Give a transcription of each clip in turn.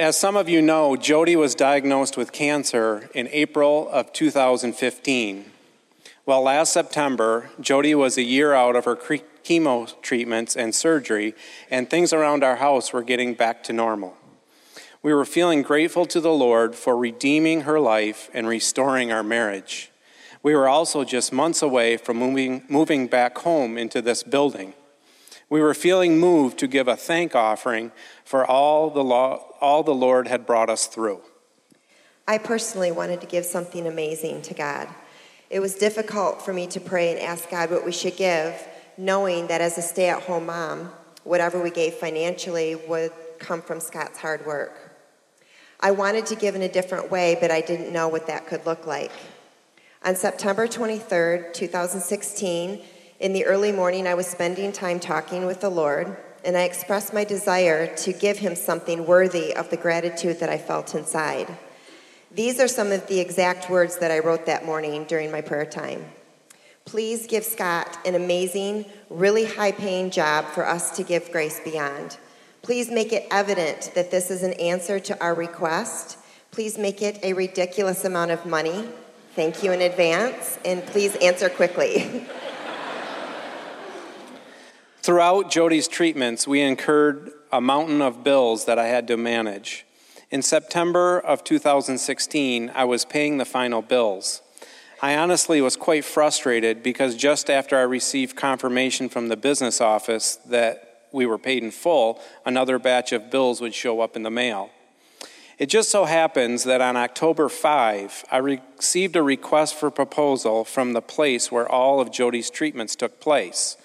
As some of you know, Jody was diagnosed with cancer in April of 2015. Well, last September, Jody was a year out of her chemo treatments and surgery, and things around our house were getting back to normal. We were feeling grateful to the Lord for redeeming her life and restoring our marriage. We were also just months away from moving back home into this building. We were feeling moved to give a thank offering for all the Lord had brought us through. I personally wanted to give something amazing to God. It was difficult for me to pray and ask God what we should give, knowing that as a stay-at-home mom, whatever we gave financially would come from Scott's hard work. I wanted to give in a different way, but I didn't know what that could look like. On September 23rd, 2016, in the early morning, I was spending time talking with the Lord, and I expressed my desire to give him something worthy of the gratitude that I felt inside. These are some of the exact words that I wrote that morning during my prayer time. Please give Scott an amazing, really high-paying job for us to give Grace Beyond. Please make it evident that this is an answer to our request. Please make it a ridiculous amount of money. Thank you in advance, and please answer quickly. Throughout Jody's treatments, we incurred a mountain of bills that I had to manage. In September of 2016, I was paying the final bills. I honestly was quite frustrated because just after I received confirmation from the business office that we were paid in full, another batch of bills would show up in the mail. It just so happens that on October 5, I received a request for proposal from the place where all of Jody's treatments took place.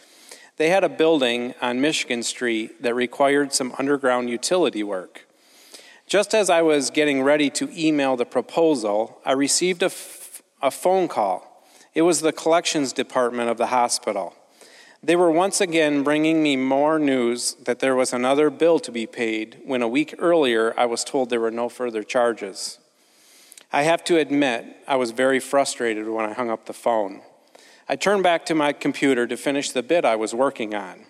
They had a building on Michigan Street that required some underground utility work. Just as I was getting ready to email the proposal, I received a phone call. It was the collections department of the hospital. They were once again bringing me more news that there was another bill to be paid when a week earlier I was told there were no further charges. I have to admit, I was very frustrated when I hung up the phone. I turned back to my computer to finish the bid I was working on.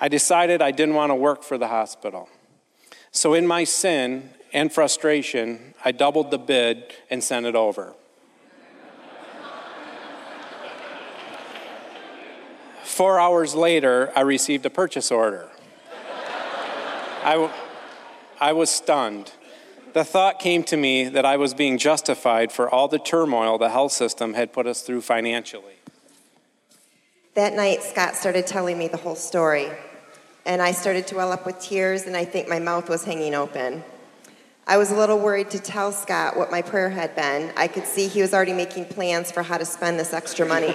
I decided I didn't want to work for the hospital. So in my sin and frustration, I doubled the bid and sent it over. Four hours later, I received a purchase order. I was stunned. The thought came to me that I was being justified for all the turmoil the health system had put us through financially. That night, Scott started telling me the whole story, and I started to well up with tears, and I think my mouth was hanging open. I was a little worried to tell Scott what my prayer had been. I could see he was already making plans for how to spend this extra money.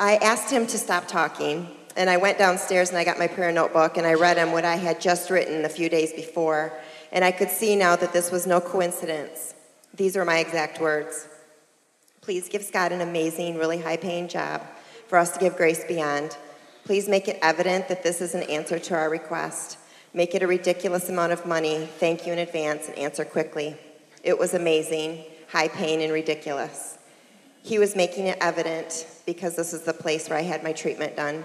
I asked him to stop talking, and I went downstairs and I got my prayer notebook, and I read him what I had just written a few days before, and I could see now that this was no coincidence. These were my exact words. Please give Scott an amazing, really high-paying job for us to give Grace Beyond. Please make it evident that this is an answer to our request. Make it a ridiculous amount of money. Thank you in advance and answer quickly. It was amazing, high-paying, and ridiculous. He was making it evident because this is the place where I had my treatment done.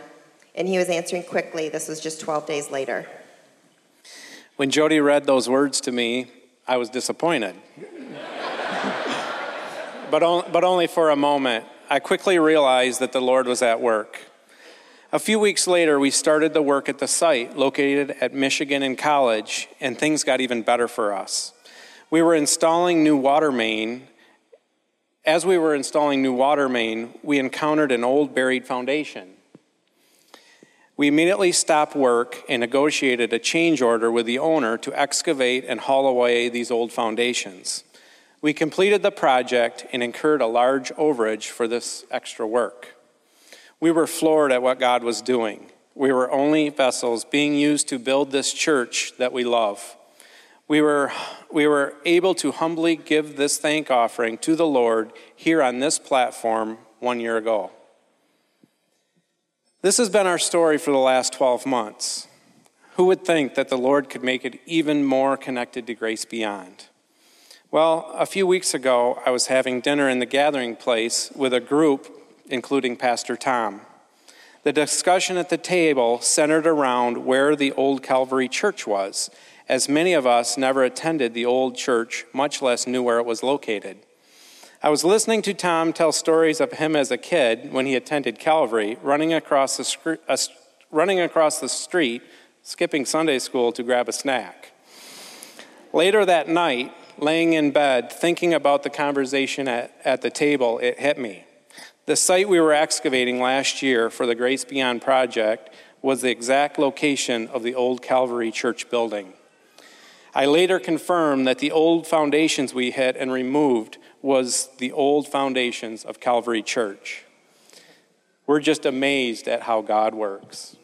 And he was answering quickly. This was just 12 days later. When Jody read those words to me, I was disappointed. But only for a moment. I quickly realized that the Lord was at work. A few weeks later, we started the work at the site located at Michigan and College, and things got even better for us. As we were installing new water main, we encountered an old buried foundation. We immediately stopped work and negotiated a change order with the owner to excavate and haul away these old foundations. We completed the project and incurred a large overage for this extra work. We were floored at what God was doing. We were only vessels being used to build this church that we love. We were able to humbly give this thank offering to the Lord here on this platform 1 year ago. This has been our story for the last 12 months. Who would think that the Lord could make it even more connected to Grace Beyond? Well, a few weeks ago, I was having dinner in the gathering place with a group, including Pastor Tom. The discussion at the table centered around where the old Calvary Church was, as many of us never attended the old church, much less knew where it was located. I was listening to Tom tell stories of him as a kid when he attended Calvary, running across the street, skipping Sunday school to grab a snack. Later that night, laying in bed, thinking about the conversation at the table, it hit me. The site we were excavating last year for the Grace Beyond project was the exact location of the old Calvary Church building. I later confirmed that the old foundations we hit and removed was the old foundations of Calvary Church. We're just amazed at how God works.